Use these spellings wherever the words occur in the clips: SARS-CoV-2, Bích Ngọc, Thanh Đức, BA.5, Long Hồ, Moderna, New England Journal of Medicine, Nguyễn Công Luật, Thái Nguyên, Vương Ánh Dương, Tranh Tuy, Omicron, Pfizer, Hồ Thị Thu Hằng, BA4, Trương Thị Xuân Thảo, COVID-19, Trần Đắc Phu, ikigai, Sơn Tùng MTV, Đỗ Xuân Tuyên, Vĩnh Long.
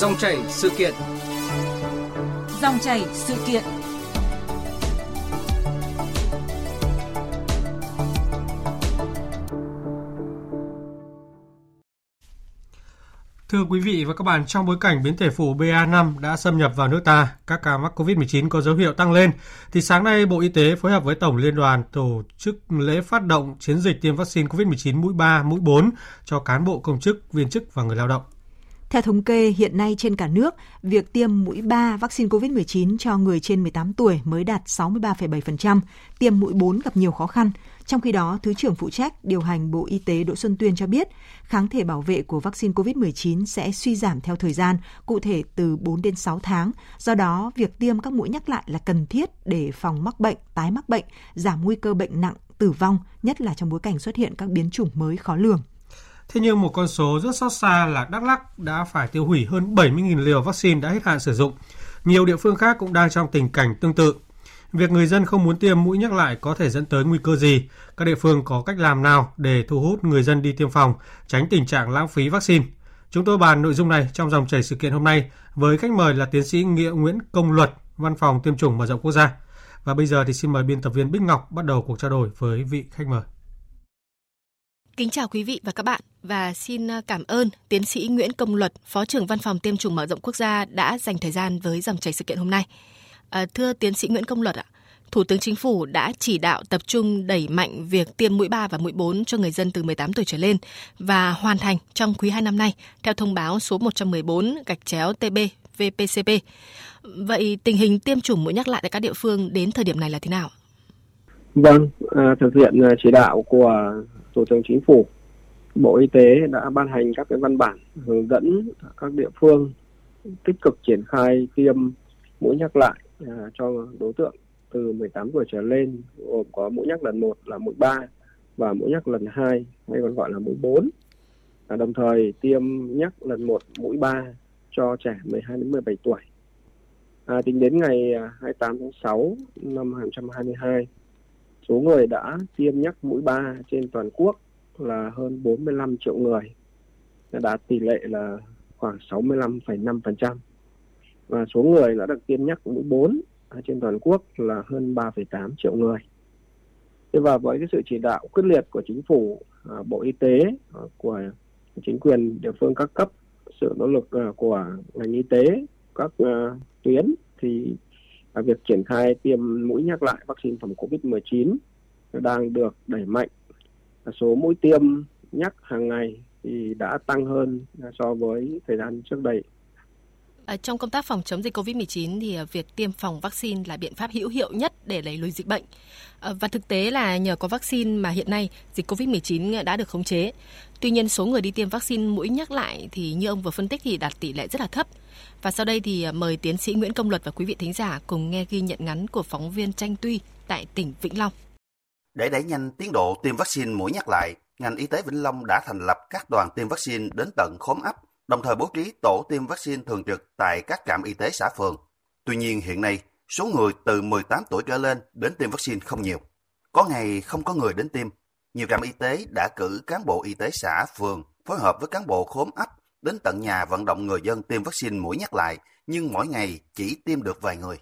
Dòng chảy sự kiện. Thưa quý vị và các bạn, trong bối cảnh biến thể phụ BA.5 đã xâm nhập vào nước ta, các ca mắc COVID-19 có dấu hiệu tăng lên, thì sáng nay Bộ Y tế phối hợp với Tổng Liên đoàn tổ chức lễ phát động chiến dịch tiêm vaccine COVID-19 mũi 3, mũi 4 cho cán bộ, công chức, viên chức và người lao động. Theo thống kê, hiện nay trên cả nước, việc tiêm mũi 3 vaccine COVID-19 cho người trên 18 tuổi mới đạt 63,7%, tiêm mũi 4 gặp nhiều khó khăn. Trong khi đó, Thứ trưởng phụ trách điều hành Bộ Y tế Đỗ Xuân Tuyên cho biết, kháng thể bảo vệ của vaccine COVID-19 sẽ suy giảm theo thời gian, cụ thể từ 4 đến 6 tháng. Do đó, việc tiêm các mũi nhắc lại là cần thiết để phòng mắc bệnh, tái mắc bệnh, giảm nguy cơ bệnh nặng, tử vong, nhất là trong bối cảnh xuất hiện các biến chủng mới khó lường. Thế nhưng một con số rất xót xa là Đắk Lắk đã phải tiêu hủy hơn 70.000 liều vaccine đã hết hạn sử dụng. Nhiều địa phương khác cũng đang trong tình cảnh tương tự. Việc người dân không muốn tiêm mũi nhắc lại có thể dẫn tới nguy cơ gì? Các địa phương có cách làm nào để thu hút người dân đi tiêm phòng, tránh tình trạng lãng phí vaccine? Chúng tôi bàn nội dung này trong dòng chảy sự kiện hôm nay với khách mời là tiến sĩ Nguyễn Công Luật, Văn phòng Tiêm chủng Mở rộng Quốc gia. Và bây giờ thì xin mời biên tập viên Bích Ngọc bắt đầu cuộc trao đổi với vị khách mời. Kính chào quý vị và các bạn và xin cảm ơn tiến sĩ Nguyễn Công Luật, Phó trưởng Văn phòng Tiêm chủng Mở rộng Quốc gia đã dành thời gian với dòng chảy sự kiện hôm nay. Thưa tiến sĩ Nguyễn Công Luật ạ, Thủ tướng Chính phủ đã chỉ đạo tập trung đẩy mạnh việc tiêm mũi 3 và mũi 4 cho người dân từ 18 tuổi trở lên và hoàn thành trong quý 2 năm nay theo thông báo số 114/TB-VPCP. Vậy tình hình tiêm chủng mũi nhắc lại tại các địa phương đến thời điểm này là thế nào? Vâng, thực hiện chỉ đạo của Thủ tướng Chính phủ, Bộ Y tế đã ban hành các cái văn bản hướng dẫn các địa phương tích cực triển khai tiêm mũi nhắc lại cho đối tượng từ 18 tuổi trở lên, gồm có mũi nhắc lần 1 là mũi 3 và mũi nhắc lần 2 hay còn gọi là mũi 4. Đồng thời tiêm nhắc lần 1 mũi 3 cho trẻ 12 đến 17 tuổi. Tính đến ngày 28 tháng 6 năm 2022, số người đã tiêm nhắc mũi 3 trên toàn quốc là hơn 45 triệu người, đạt tỷ lệ là khoảng 65,5%. Và số người đã được tiêm nhắc mũi 4 trên toàn quốc là hơn 3,8 triệu người. Và với cái sự chỉ đạo quyết liệt của Chính phủ, Bộ Y tế, của chính quyền địa phương các cấp, sự nỗ lực của ngành y tế, các tuyến thì việc triển khai tiêm mũi nhắc lại vaccine phòng COVID-19 đang được đẩy mạnh. Số mũi tiêm nhắc hàng ngày thì đã tăng hơn so với thời gian trước đây. Trong công tác phòng chống dịch COVID-19 thì việc tiêm phòng vaccine là biện pháp hữu hiệu nhất để đẩy lùi dịch bệnh. Và thực tế là nhờ có vaccine mà hiện nay dịch COVID-19 đã được khống chế. Tuy nhiên số người đi tiêm vaccine mũi nhắc lại thì như ông vừa phân tích thì đạt tỷ lệ rất là thấp. Và sau đây thì mời tiến sĩ Nguyễn Công Luật và quý vị thính giả cùng nghe ghi nhận ngắn của phóng viên Tranh Tuy tại tỉnh Vĩnh Long. Để đẩy nhanh tiến độ tiêm vaccine mũi nhắc lại, ngành y tế Vĩnh Long đã thành lập các đoàn tiêm vaccine đến tận khóm ấp, đồng thời bố trí tổ tiêm vaccine thường trực tại các trạm y tế xã phường. Tuy nhiên hiện nay, số người từ 18 tuổi trở lên đến tiêm vaccine không nhiều. Có ngày không có người đến tiêm. Nhiều trạm y tế đã cử cán bộ y tế xã phường phối hợp với cán bộ khóm ấp đến tận nhà vận động người dân tiêm vaccine mũi nhắc lại, nhưng mỗi ngày chỉ tiêm được vài người.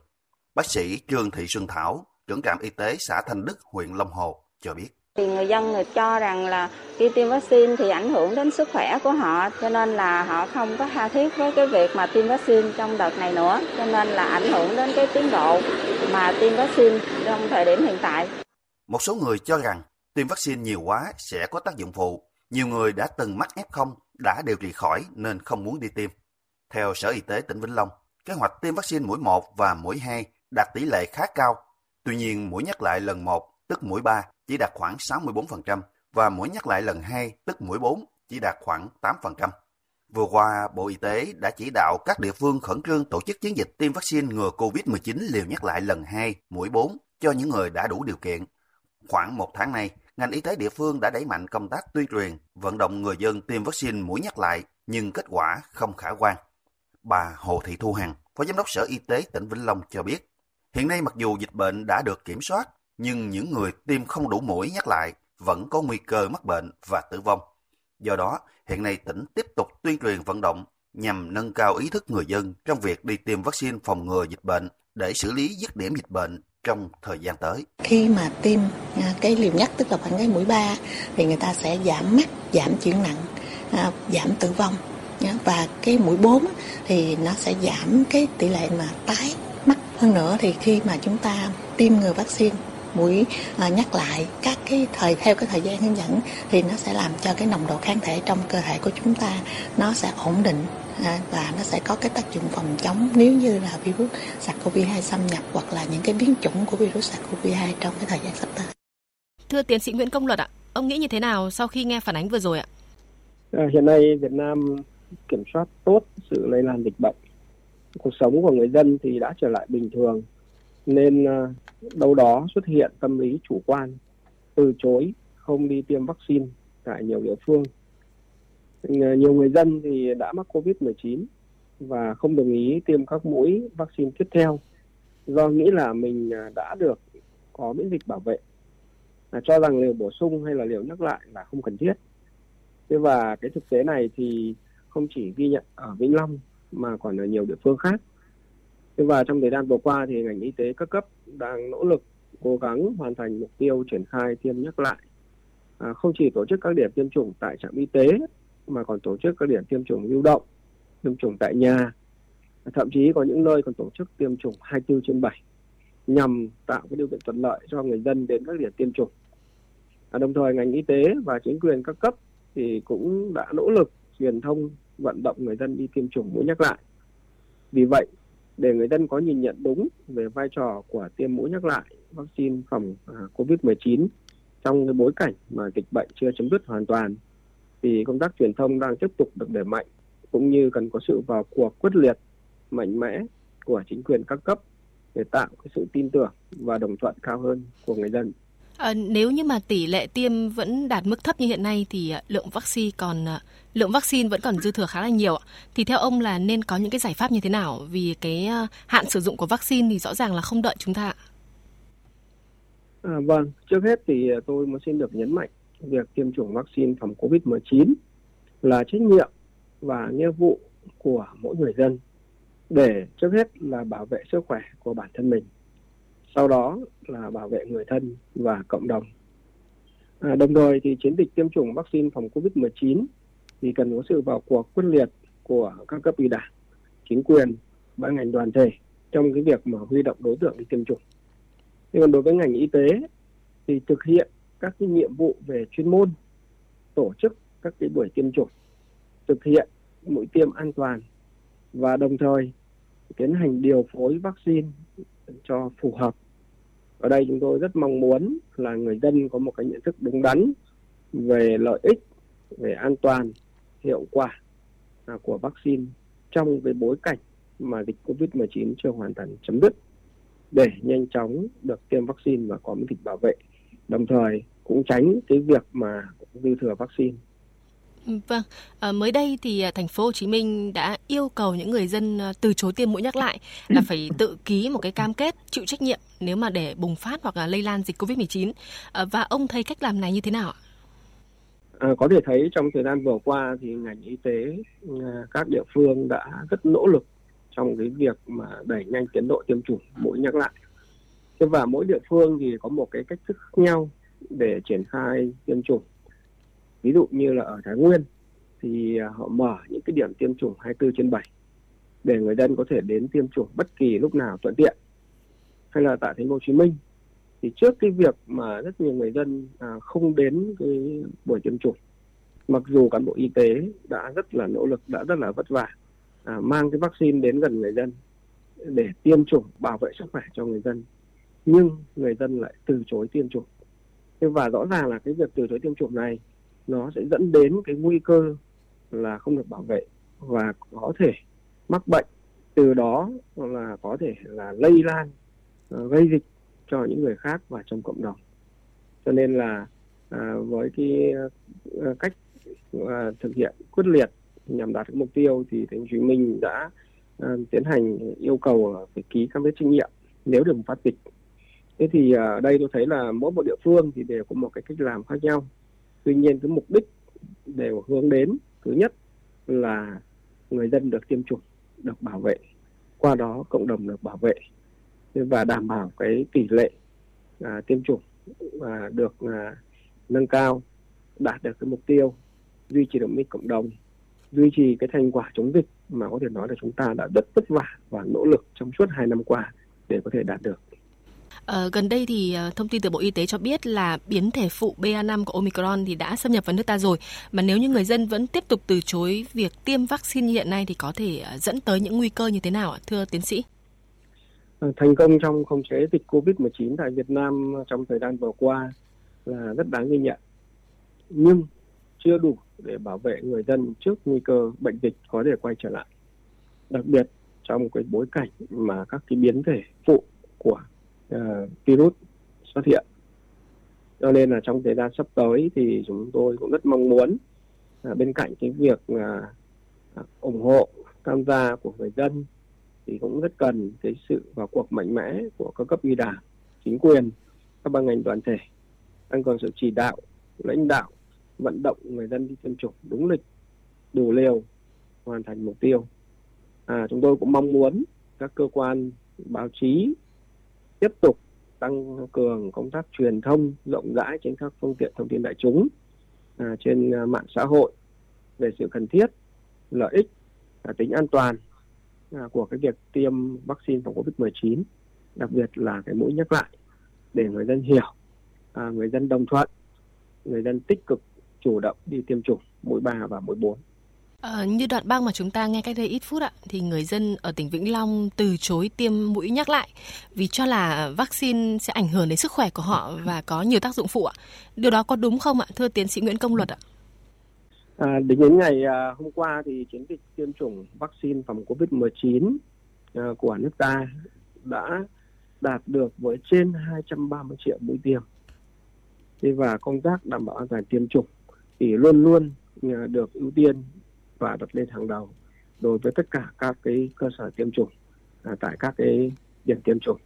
Bác sĩ Trương Thị Xuân Thảo, trưởng trạm y tế xã Thanh Đức, huyện Long Hồ cho biết. Thì người dân người cho rằng là khi tiêm vaccine thì ảnh hưởng đến sức khỏe của họ, cho nên là họ không có tha thiết với cái việc mà tiêm vaccine trong đợt này nữa, cho nên là ảnh hưởng đến cái tiến độ mà tiêm vaccine trong thời điểm hiện tại. Một số người cho rằng tiêm vaccine nhiều quá sẽ có tác dụng phụ. Nhiều người đã từng mắc F0 đã điều trị khỏi nên không muốn đi tiêm. Theo Sở Y tế tỉnh Vĩnh Long, kế hoạch tiêm vaccine mũi 1 và mũi 2 đạt tỷ lệ khá cao. Tuy nhiên, mũi nhắc lại lần 1, tức mũi 3, chỉ đạt khoảng 64% và mũi nhắc lại lần 2, tức mũi 4, chỉ đạt khoảng 8%. Vừa qua, Bộ Y tế đã chỉ đạo các địa phương khẩn trương tổ chức chiến dịch tiêm vaccine ngừa COVID-19 liều nhắc lại lần 2, mũi 4 cho những người đã đủ điều kiện. Khoảng 1 tháng nay, ngành y tế địa phương đã đẩy mạnh công tác tuyên truyền, vận động người dân tiêm vaccine mũi nhắc lại, nhưng kết quả không khả quan. Bà Hồ Thị Thu Hằng, Phó Giám đốc Sở Y tế tỉnh Vĩnh Long cho biết, hiện nay mặc dù dịch bệnh đã được kiểm soát, nhưng những người tiêm không đủ mũi nhắc lại vẫn có nguy cơ mắc bệnh và tử vong. Do đó, hiện nay tỉnh tiếp tục tuyên truyền vận động nhằm nâng cao ý thức người dân trong việc đi tiêm vaccine phòng ngừa dịch bệnh để xử lý dứt điểm dịch bệnh trong thời gian tới. Khi mà tiêm cái liều nhắc, tức là khoảng cái mũi 3, thì người ta sẽ giảm mắc, giảm chuyển nặng, giảm tử vong. Và cái mũi 4 thì nó sẽ giảm cái tỷ lệ mà tái mắc. Hơn nữa thì khi mà chúng ta tiêm ngừa vaccine, mũi nhắc lại các cái theo cái thời gian hướng dẫn thì nó sẽ làm cho cái nồng độ kháng thể trong cơ thể của chúng ta nó sẽ ổn định và nó sẽ có cái tác dụng phòng chống nếu như là virus SARS-CoV-2 xâm nhập hoặc là những cái biến chủng của virus SARS-CoV-2 trong cái thời gian sắp tới. Thưa tiến sĩ Nguyễn Công Luật ạ, ông nghĩ như thế nào sau khi nghe phản ánh vừa rồi ạ? Hiện nay Việt Nam kiểm soát tốt sự lây lan dịch bệnh. Cuộc sống của người dân thì đã trở lại bình thường nên đâu đó xuất hiện tâm lý chủ quan, từ chối, không đi tiêm vaccine tại nhiều địa phương. Nhiều người dân thì đã mắc COVID-19 và không đồng ý tiêm các mũi vaccine tiếp theo do nghĩ là mình đã được có miễn dịch bảo vệ, cho rằng liều bổ sung hay là liều nhắc lại là không cần thiết. Thế và cái thực tế này thì không chỉ ghi nhận ở Vĩnh Long mà còn ở nhiều địa phương khác. Và trong thời gian vừa qua thì ngành y tế các cấp đang nỗ lực cố gắng hoàn thành mục tiêu triển khai tiêm nhắc lại. Không chỉ tổ chức các điểm tiêm chủng tại trạm y tế mà còn tổ chức các điểm tiêm chủng lưu động, tiêm chủng tại nhà. Thậm chí có những nơi còn tổ chức tiêm chủng 24/7 nhằm tạo cái điều kiện thuận lợi cho người dân đến các điểm tiêm chủng. Đồng thời ngành y tế và chính quyền các cấp thì cũng đã nỗ lực truyền thông vận động người dân đi tiêm chủng mũi nhắc lại. Vì vậy, để người dân có nhìn nhận đúng về vai trò của tiêm mũi nhắc lại vaccine phòng COVID-19 trong cái bối cảnh mà dịch bệnh chưa chấm dứt hoàn toàn, thì công tác truyền thông đang tiếp tục được đẩy mạnh, cũng như cần có sự vào cuộc quyết liệt, mạnh mẽ của chính quyền các cấp để tạo cái sự tin tưởng và đồng thuận cao hơn của người dân. Nếu như mà tỷ lệ tiêm vẫn đạt mức thấp như hiện nay thì lượng vaccine vẫn còn dư thừa khá là nhiều, thì theo ông là nên có những cái giải pháp như thế nào? Vì cái hạn sử dụng của vaccine thì rõ ràng là không đợi chúng ta. Vâng, trước hết thì tôi muốn xin được nhấn mạnh việc tiêm chủng vaccine phòng COVID-19 là trách nhiệm và nghĩa vụ của mỗi người dân để trước hết là bảo vệ sức khỏe của bản thân mình. Sau đó là bảo vệ người thân và cộng đồng. Đồng thời thì chiến dịch tiêm chủng vaccine phòng COVID-19 thì cần có sự vào cuộc quyết liệt của các cấp ủy đảng, chính quyền, ban ngành đoàn thể trong cái việc mà huy động đối tượng đi tiêm chủng. Nhưng còn đối với ngành y tế thì thực hiện các cái nhiệm vụ về chuyên môn, tổ chức các cái buổi tiêm chủng, thực hiện mũi tiêm an toàn và đồng thời tiến hành điều phối vaccine cho phù hợp. Ở đây chúng tôi rất mong muốn là người dân có một cái nhận thức đúng đắn về lợi ích, về an toàn, hiệu quả của vaccine trong cái bối cảnh mà dịch COVID-19 chưa hoàn toàn chấm dứt, để nhanh chóng được tiêm vaccine và có miễn dịch bảo vệ, đồng thời cũng tránh cái việc mà dư thừa vaccine. Vâng, mới đây thì thành phố Hồ Chí Minh đã yêu cầu những người dân từ chối tiêm mũi nhắc lại là phải tự ký một cái cam kết chịu trách nhiệm nếu mà để bùng phát hoặc là lây lan dịch COVID-19. Và ông thấy cách làm này như thế nào ạ? Có thể thấy trong thời gian vừa qua thì ngành y tế các địa phương đã rất nỗ lực trong cái việc mà đẩy nhanh tiến độ tiêm chủng mũi nhắc lại. Và mỗi địa phương thì có một cái cách thức khác nhau để triển khai tiêm chủng. Ví dụ như là ở Thái Nguyên thì họ mở những cái điểm tiêm chủng 24/7 để người dân có thể đến tiêm chủng bất kỳ lúc nào thuận tiện. Hay là tại thành phố Hồ Chí Minh thì trước cái việc mà rất nhiều người dân không đến cái buổi tiêm chủng, mặc dù cán bộ y tế đã rất là nỗ lực, đã rất là vất vả mang cái vaccine đến gần người dân để tiêm chủng bảo vệ sức khỏe cho người dân, nhưng người dân lại từ chối tiêm chủng. Và rõ ràng là cái việc từ chối tiêm chủng này nó sẽ dẫn đến cái nguy cơ là không được bảo vệ và có thể mắc bệnh, từ đó là có thể là lây lan, gây dịch cho những người khác và trong cộng đồng. Cho nên là với cái cách thực hiện quyết liệt nhằm đạt được mục tiêu thì thành phố Hồ Chí Minh đã tiến hành yêu cầu phải ký cam kết trách nhiệm nếu được phát dịch. Thế thì ở đây tôi thấy là mỗi một địa phương thì đều có một cái cách làm khác nhau. Tuy nhiên cái mục đích đều hướng đến, thứ nhất là người dân được tiêm chủng được bảo vệ, qua đó cộng đồng được bảo vệ và đảm bảo cái tỷ lệ tiêm chủng được nâng cao, đạt được cái mục tiêu duy trì được miễn dịch cộng đồng, duy trì cái thành quả chống dịch mà có thể nói là chúng ta đã rất vất vả và nỗ lực trong suốt 2 năm qua để có thể đạt được. Gần đây thì thông tin từ Bộ Y tế cho biết là biến thể phụ BA.5 của Omicron thì đã xâm nhập vào nước ta rồi. Mà nếu như người dân vẫn tiếp tục từ chối việc tiêm vaccine như hiện nay thì có thể dẫn tới những nguy cơ như thế nào ạ, thưa tiến sĩ? Thành công trong khống chế dịch COVID-19 tại Việt Nam trong thời gian vừa qua là rất đáng ghi nhận, nhưng chưa đủ để bảo vệ người dân trước nguy cơ bệnh dịch có thể quay trở lại. Đặc biệt trong cái bối cảnh mà các cái biến thể phụ của virus xuất hiện. Cho nên là trong thời gian sắp tới thì chúng tôi cũng rất mong muốn bên cạnh cái việc ủng hộ tham gia của người dân thì cũng rất cần cái sự vào cuộc mạnh mẽ của các cấp ủy Đảng, chính quyền, các ban ngành đoàn thể, tăng cường sự chỉ đạo, lãnh đạo, vận động người dân đi tiêm chủng đúng lịch, đủ liều, hoàn thành mục tiêu. Chúng tôi cũng mong muốn các cơ quan báo chí tiếp tục tăng cường công tác truyền thông rộng rãi trên các phương tiện thông tin đại chúng, trên mạng xã hội về sự cần thiết, lợi ích, tính an toàn của cái việc tiêm vaccine phòng COVID-19, đặc biệt là cái mũi nhắc lại để người dân hiểu, người dân đồng thuận, người dân tích cực chủ động đi tiêm chủng mũi 3 và mũi 4. Như đoạn băng mà chúng ta nghe cách đây ít phút ạ, thì người dân ở tỉnh Vĩnh Long từ chối tiêm mũi nhắc lại vì cho là vaccine sẽ ảnh hưởng đến sức khỏe của họ và có nhiều tác dụng phụ ạ. Điều đó có đúng không ạ, thưa tiến sĩ Nguyễn Công Luật ạ? Đến ngày hôm qua thì chiến dịch tiêm chủng vaccine phòng COVID-19 của nước ta đã đạt được với trên 230 triệu mũi tiêm. Và công tác đảm bảo an toàn tiêm chủng thì luôn luôn được ưu tiên và đặt lên hàng đầu đối với tất cả các cái cơ sở tiêm chủng tại các cái điểm tiêm chủng.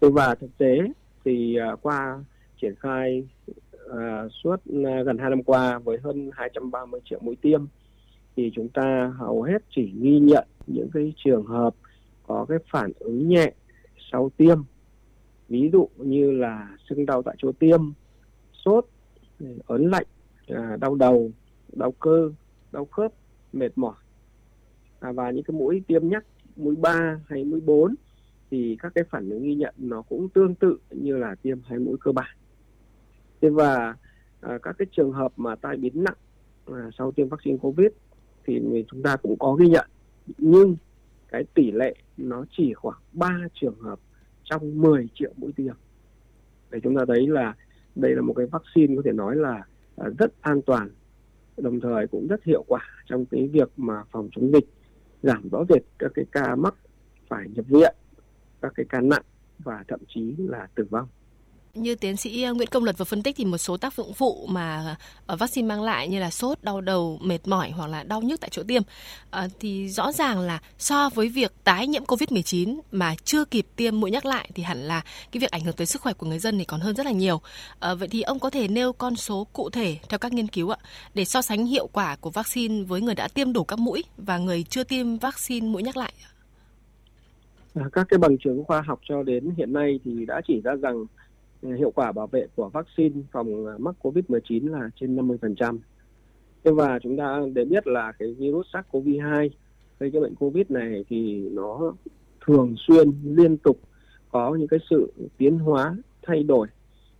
Và thực tế thì qua triển khai suốt gần 2 năm qua với hơn 230 triệu mũi tiêm thì chúng ta hầu hết chỉ ghi nhận những cái trường hợp có cái phản ứng nhẹ sau tiêm, ví dụ như là sưng đau tại chỗ tiêm, sốt, ớn lạnh, đau đầu, đau cơ, đau khớp, mệt mỏi. Và những cái mũi tiêm nhắc mũi 3 hay mũi 4 thì các cái phản ứng ghi nhận nó cũng tương tự như là tiêm hai mũi cơ bản. Và các cái trường hợp mà tai biến nặng sau tiêm vaccine COVID thì chúng ta cũng có ghi nhận, nhưng cái tỷ lệ nó chỉ khoảng 3 trường hợp trong 10 triệu mũi tiêm. Để chúng ta thấy là đây là một cái vaccine có thể nói là rất an toàn, đồng thời cũng rất hiệu quả trong cái việc mà phòng chống dịch, giảm rõ rệt các cái ca mắc phải nhập viện, các cái ca nặng và thậm chí là tử vong. Như tiến sĩ Nguyễn Công Luật vừa phân tích thì một số tác dụng phụ mà vaccine mang lại như là sốt, đau đầu, mệt mỏi hoặc là đau nhức tại chỗ tiêm thì rõ ràng là so với việc tái nhiễm COVID-19 mà chưa kịp tiêm mũi nhắc lại thì hẳn là cái việc ảnh hưởng tới sức khỏe của người dân thì còn hơn rất là nhiều. Vậy thì ông có thể nêu con số cụ thể theo các nghiên cứu ạ, để so sánh hiệu quả của vaccine với người đã tiêm đủ các mũi và người chưa tiêm vaccine mũi nhắc lại? Các cái bằng chứng khoa học cho đến hiện nay thì đã chỉ ra rằng hiệu quả bảo vệ của vaccine phòng mắc COVID-19 là trên 50%. Và chúng ta để biết là cái virus SARS-CoV-2 gây cái bệnh COVID này thì nó thường xuyên liên tục có những cái sự tiến hóa, thay đổi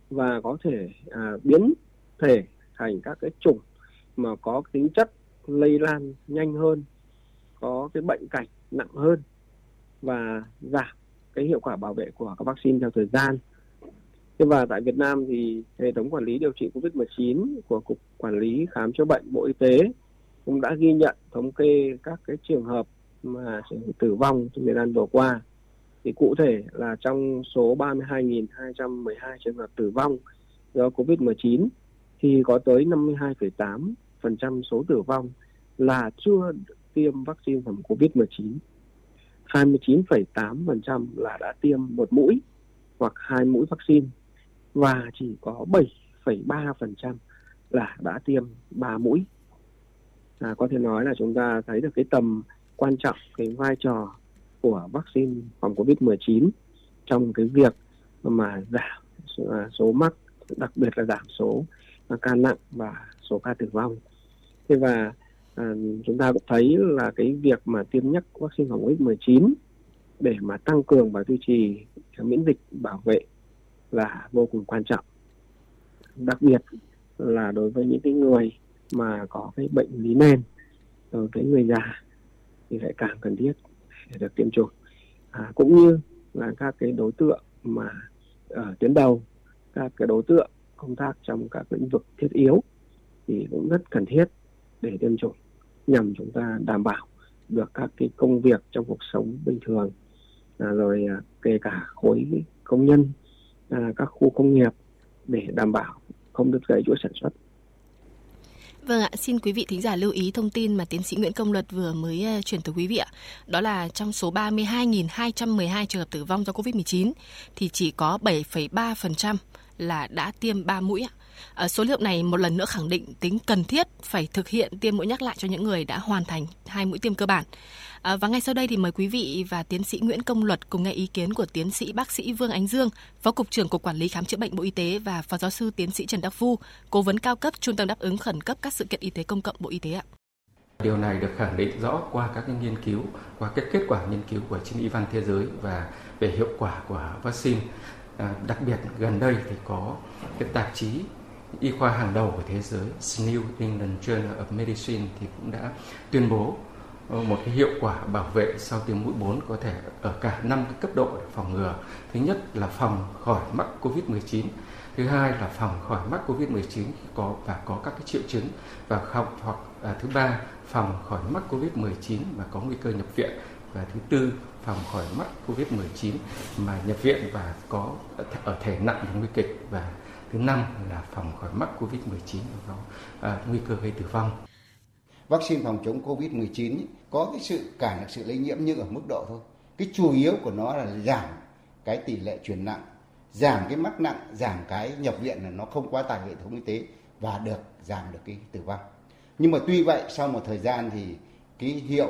và có thể biến thể thành các cái chủng mà có tính chất lây lan nhanh hơn, có cái bệnh cảnh nặng hơn và giảm cái hiệu quả bảo vệ của các vaccine theo thời gian. Và tại Việt Nam thì hệ thống quản lý điều trị COVID-19 của Cục Quản lý Khám chữa bệnh Bộ Y tế cũng đã ghi nhận thống kê các cái trường hợp mà tử vong trong thời gian vừa qua. Thì cụ thể là trong số 32.212 trường hợp tử vong do COVID-19 thì có tới 52,8% số tử vong là chưa tiêm vaccine phòng COVID-19, 29,8% là đã tiêm một mũi hoặc hai mũi vaccine, và chỉ có 7,3% là đã tiêm 3 mũi. có thể nói là chúng ta thấy được cái tầm quan trọng, cái vai trò của vaccine phòng COVID-19 trong cái việc mà giảm số mắc, đặc biệt là giảm số ca nặng và số ca tử vong. Thế và chúng ta cũng thấy là cái việc mà tiêm nhắc vaccine phòng COVID-19 để mà tăng cường và duy trì miễn dịch bảo vệ là vô cùng quan trọng. Đặc biệt là đối với những cái người mà có cái bệnh lý nền, đối với người già thì lại càng cần thiết để được tiêm chủng. Cũng như là các cái đối tượng mà ở tuyến đầu, các cái đối tượng công tác trong các lĩnh vực thiết yếu thì cũng rất cần thiết để tiêm chủng, nhằm chúng ta đảm bảo được các cái công việc trong cuộc sống bình thường, rồi kể cả khối công nhân, các khu công nghiệp, để đảm bảo không đứt gãy chuỗi sản xuất. Vâng ạ, xin quý vị thính giả lưu ý thông tin mà tiến sĩ Nguyễn Công Luật vừa mới chuyển tới quý vị ạ. Đó là trong số 32.212 trường hợp tử vong do COVID-19 thì chỉ có 7,3% là đã tiêm 3 mũi ạ. Số liệu này một lần nữa khẳng định tính cần thiết phải thực hiện tiêm mũi nhắc lại cho những người đã hoàn thành 2 mũi tiêm cơ bản. Và ngay sau đây thì mời quý vị và tiến sĩ Nguyễn Công Luật cùng nghe ý kiến của tiến sĩ bác sĩ Vương Ánh Dương, Phó Cục trưởng Cục Quản lý Khám chữa bệnh Bộ Y tế, và Phó Giáo sư Tiến sĩ Trần Đắc Phu, Cố vấn cao cấp Trung tâm đáp ứng khẩn cấp các sự kiện y tế công cộng Bộ Y tế ạ. Điều này được khẳng định rõ qua các nghiên cứu, qua các kết quả nghiên cứu của trên y văn thế giới và về hiệu quả của vaccine. Đặc biệt gần đây thì có cái tạp chí y khoa hàng đầu của thế giới New England Journal of Medicine thì cũng đã tuyên bố một cái hiệu quả bảo vệ sau tiêm mũi 4 có thể ở cả 5 cái cấp độ để phòng ngừa. Thứ nhất là phòng khỏi mắc COVID-19, thứ hai là phòng khỏi mắc COVID-19 khi có các cái triệu chứng và không, hoặc thứ ba phòng khỏi mắc COVID-19 mà có nguy cơ nhập viện, và thứ tư phòng khỏi mắc COVID-19 mà nhập viện và có ở thể nặng và nguy kịch, và thứ năm là phòng khỏi mắc COVID-19 và có nguy cơ gây tử vong. Vaccine phòng chống COVID-19 có cái sự cản được sự lây nhiễm nhưng ở mức độ thôi. Cái chủ yếu của nó là giảm cái tỷ lệ chuyển nặng, giảm cái mắc nặng, giảm cái nhập viện, là nó không quá tải hệ thống y tế và được giảm được cái tử vong. Nhưng mà tuy vậy sau một thời gian thì cái hiệu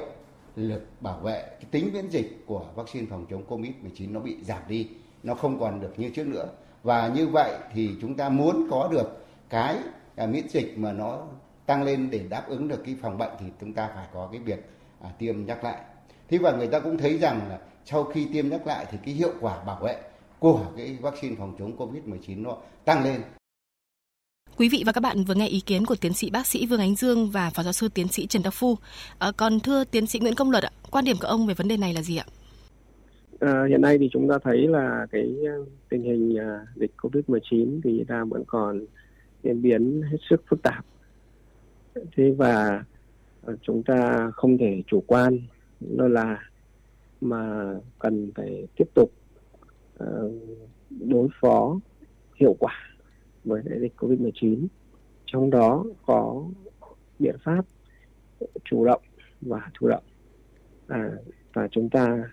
lực bảo vệ, cái tính miễn dịch của vaccine phòng chống COVID-19 nó bị giảm đi, nó không còn được như trước nữa. Và như vậy thì chúng ta muốn có được cái miễn dịch mà nó tăng lên để đáp ứng được cái phòng bệnh thì chúng ta phải có cái việc tiêm nhắc lại. Thế và người ta cũng thấy rằng là sau khi tiêm nhắc lại thì cái hiệu quả bảo vệ của cái vaccine phòng chống COVID-19 nó tăng lên. Quý vị và các bạn vừa nghe ý kiến của tiến sĩ bác sĩ Vương Ánh Dương và Phó Giáo sư Tiến sĩ Trần Đắc Phu. Còn thưa tiến sĩ Nguyễn Công Luật ạ, quan điểm của ông về vấn đề này là gì ạ? Hiện nay thì chúng ta thấy là cái tình hình dịch COVID-19 thì đang vẫn còn diễn biến hết sức phức tạp. Thế và chúng ta không thể chủ quan lơ là mà cần phải tiếp tục đối phó hiệu quả với đại dịch COVID-19. Trong đó có biện pháp chủ động và thụ động. Và chúng ta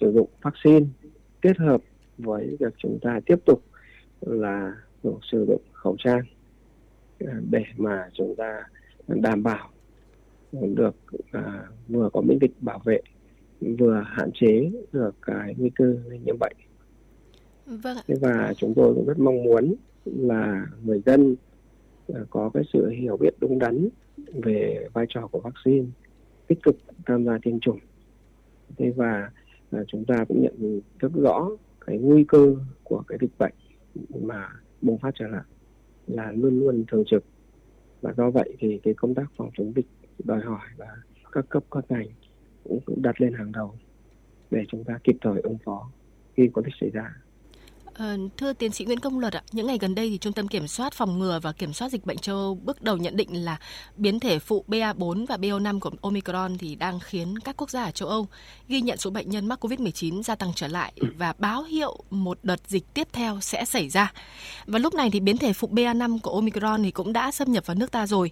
sử dụng vaccine kết hợp với việc chúng ta tiếp tục là sử dụng khẩu trang để mà chúng ta đảm bảo được vừa có miễn dịch bảo vệ, vừa hạn chế được cái nguy cơ lây nhiễm bệnh. Vâng ạ. Và chúng tôi cũng rất mong muốn là người dân có cái sự hiểu biết đúng đắn về vai trò của vaccine, tích cực tham gia tiêm chủng. Thế và chúng ta cũng nhận thức rõ cái nguy cơ của cái dịch bệnh mà bùng phát trở lại là luôn luôn thường trực. Và do vậy thì cái công tác phòng chống dịch đòi hỏi là các cấp các ngành cũng đặt lên hàng đầu để chúng ta kịp thời ứng phó khi có dịch xảy ra. Thưa tiến sĩ Nguyễn Công Luật ạ, những ngày gần đây thì Trung tâm Kiểm soát Phòng ngừa và Kiểm soát Dịch bệnh châu Âu bước đầu nhận định là biến thể phụ BA4 và BA.5 của Omicron thì đang khiến các quốc gia ở châu Âu ghi nhận số bệnh nhân mắc COVID-19 gia tăng trở lại và báo hiệu một đợt dịch tiếp theo sẽ xảy ra. Và lúc này thì biến thể phụ BA.5 của Omicron thì cũng đã xâm nhập vào nước ta rồi.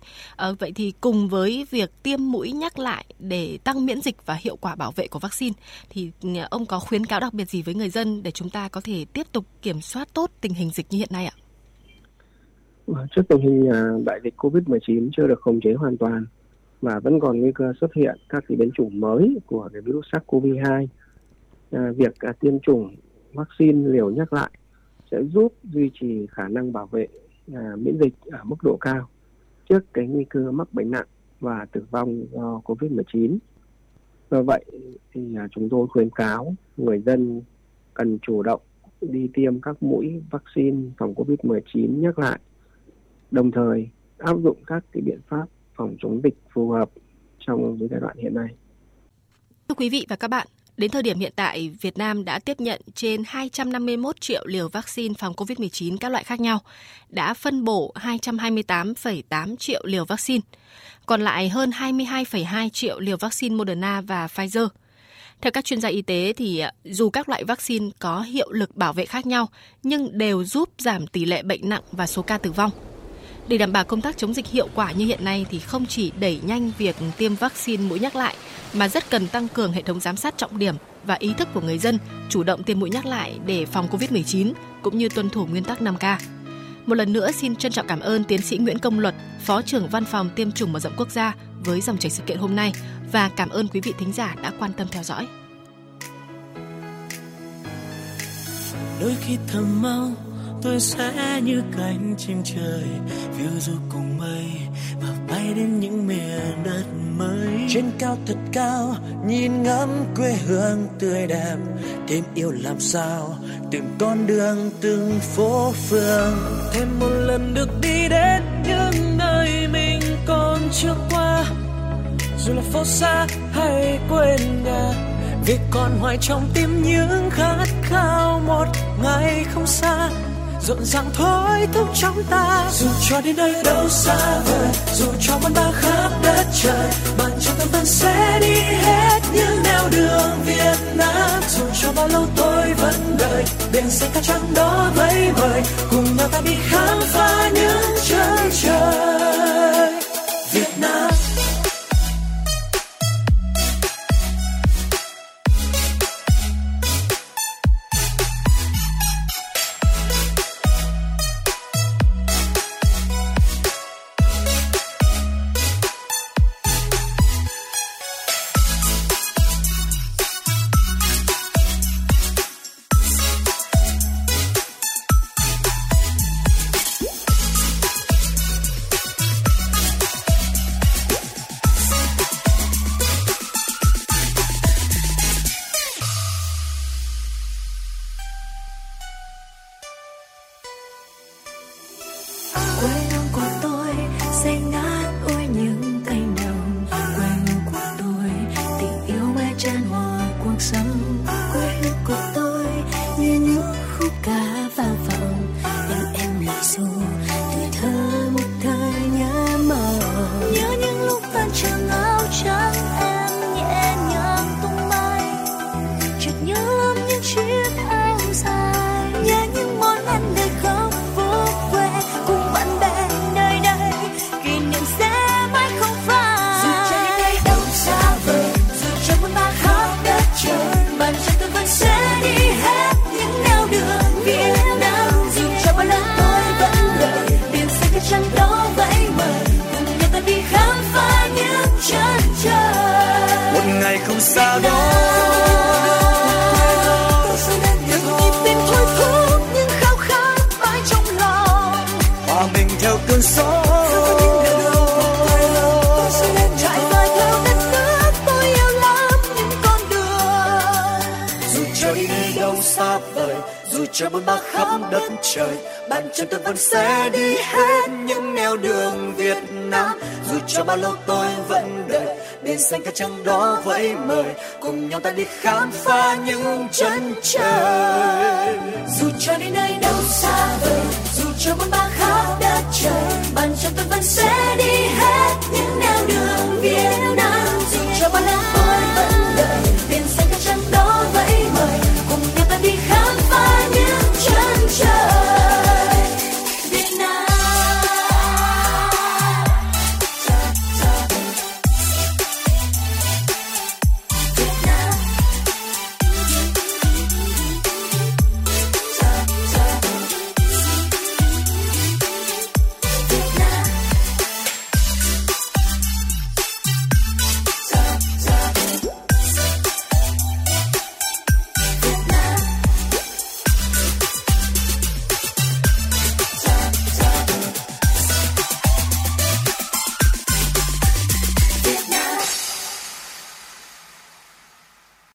Vậy thì cùng với việc tiêm mũi nhắc lại để tăng miễn dịch và hiệu quả bảo vệ của vaccine thì ông có khuyến cáo đặc biệt gì với người dân để chúng ta có thể tiếp tục kiểm soát tốt tình hình dịch như hiện nay ạ? Trước tình hình đại dịch COVID-19 chưa được khống chế hoàn toàn mà vẫn còn nguy cơ xuất hiện các cái biến chủng mới của cái virus SARS-CoV-2. Việc tiêm chủng vaccine liều nhắc lại sẽ giúp duy trì khả năng bảo vệ miễn dịch ở mức độ cao trước cái nguy cơ mắc bệnh nặng và tử vong do COVID-19. Do vậy thì chúng tôi khuyến cáo người dân cần chủ động đi tiêm các mũi vaccine phòng COVID-19 nhắc lại, đồng thời áp dụng các cái biện pháp phòng chống dịch phù hợp trong giai đoạn hiện nay. Thưa quý vị và các bạn, đến thời điểm hiện tại, Việt Nam đã tiếp nhận trên 251 triệu liều vaccine phòng COVID-19 các loại khác nhau, đã phân bổ 228,8 triệu liều vaccine, còn lại hơn 22,2 triệu liều vaccine Moderna và Pfizer. Theo các chuyên gia y tế thì dù các loại vaccine có hiệu lực bảo vệ khác nhau nhưng đều giúp giảm tỷ lệ bệnh nặng và số ca tử vong. Để đảm bảo công tác chống dịch hiệu quả như hiện nay thì không chỉ đẩy nhanh việc tiêm vaccine mũi nhắc lại mà rất cần tăng cường hệ thống giám sát trọng điểm và ý thức của người dân chủ động tiêm mũi nhắc lại để phòng COVID-19 cũng như tuân thủ nguyên tắc 5K. Một lần nữa xin trân trọng cảm ơn tiến sĩ Nguyễn Công Luật, Phó trưởng Văn phòng Tiêm chủng Mở rộng Quốc gia với dòng chảy sự kiện hôm nay và cảm ơn quý vị thính giả đã quan tâm theo dõi. Đôi khi thầm mong tôi sẽ như cánh chim trời phiêu du cùng mây và bay đến những miền đất mới. Trên cao thật cao nhìn ngắm quê hương tươi đẹp, thêm yêu làm sao từng con đường từng phố phường. Thêm một lần được đi đến những nơi mình còn chưa qua, dù là phố xa hay quê nhà, vì còn hoài trong tim những khát khao một ngày không xa. Rộn ràng thôi thúc trong ta, dù cho đến nơi đâu xa vời, dù cho bôn ba khắp đất trời, bạn trong tâm ta sẽ đi hết những nẻo đường Việt Nam. Dù cho bao lâu tôi vẫn đợi biển xanh cát trắng đó vẫy vời, cùng nhau ta đi khám phá những chân trời Việt Nam. Chẳng đó vẫy mời cùng nhau ta đi khám phá những chân trời. Dù cho đến nơi đâu xa vời, dù cho bốn ba khắp đất trời, bàn chân ta vẫn sẽ đi hết những